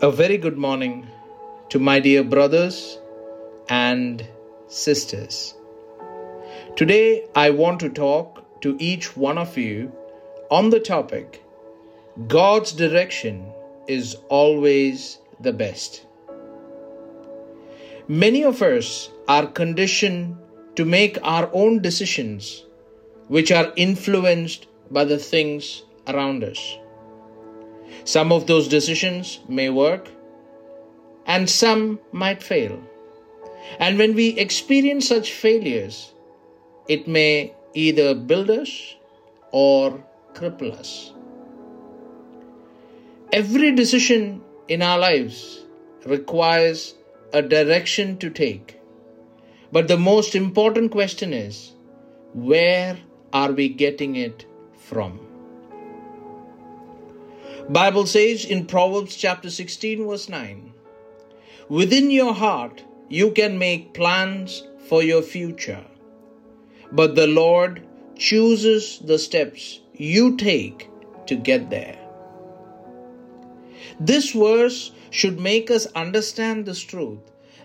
A very good morning to my dear brothers and sisters. Today I want to talk to each one of you on the topic, God's direction is always the best. Many of us are conditioned to make our own decisions which are influenced by the things around us. Some of those decisions may work and some might fail. And when we experience such failures, it may either build us or cripple us. Every decision in our lives requires a direction to take. But the most important question is, where are we getting it from? Bible says in Proverbs chapter 16 verse 9, within your heart you can make plans for your future, but the Lord chooses the steps you take to get there. This verse should make us understand this truth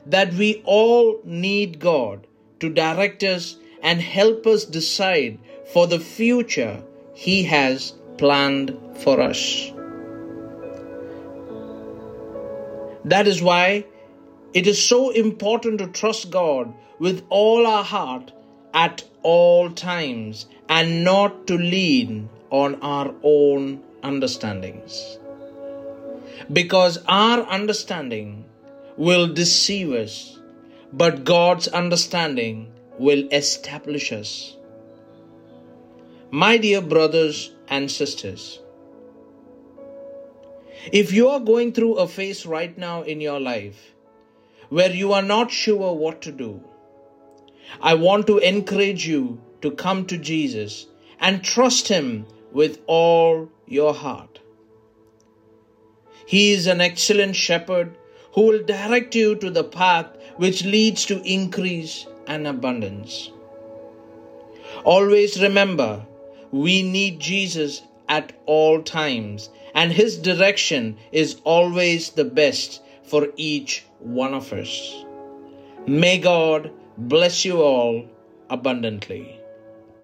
that we all need God to direct us and help us decide for the future He has planned for us. That is why it is so important to trust God with all our heart at all times and not to lean on our own understandings. Because our understanding will deceive us, but God's understanding will establish us. My dear brothers and sisters, if you are going through a phase right now in your life where you are not sure what to do, I want to encourage you to come to Jesus and trust Him with all your heart. He is an excellent shepherd who will direct you to the path which leads to increase and abundance. Always remember, we need Jesus at all times, and His direction is always the best for each one of us. May God bless you all abundantly.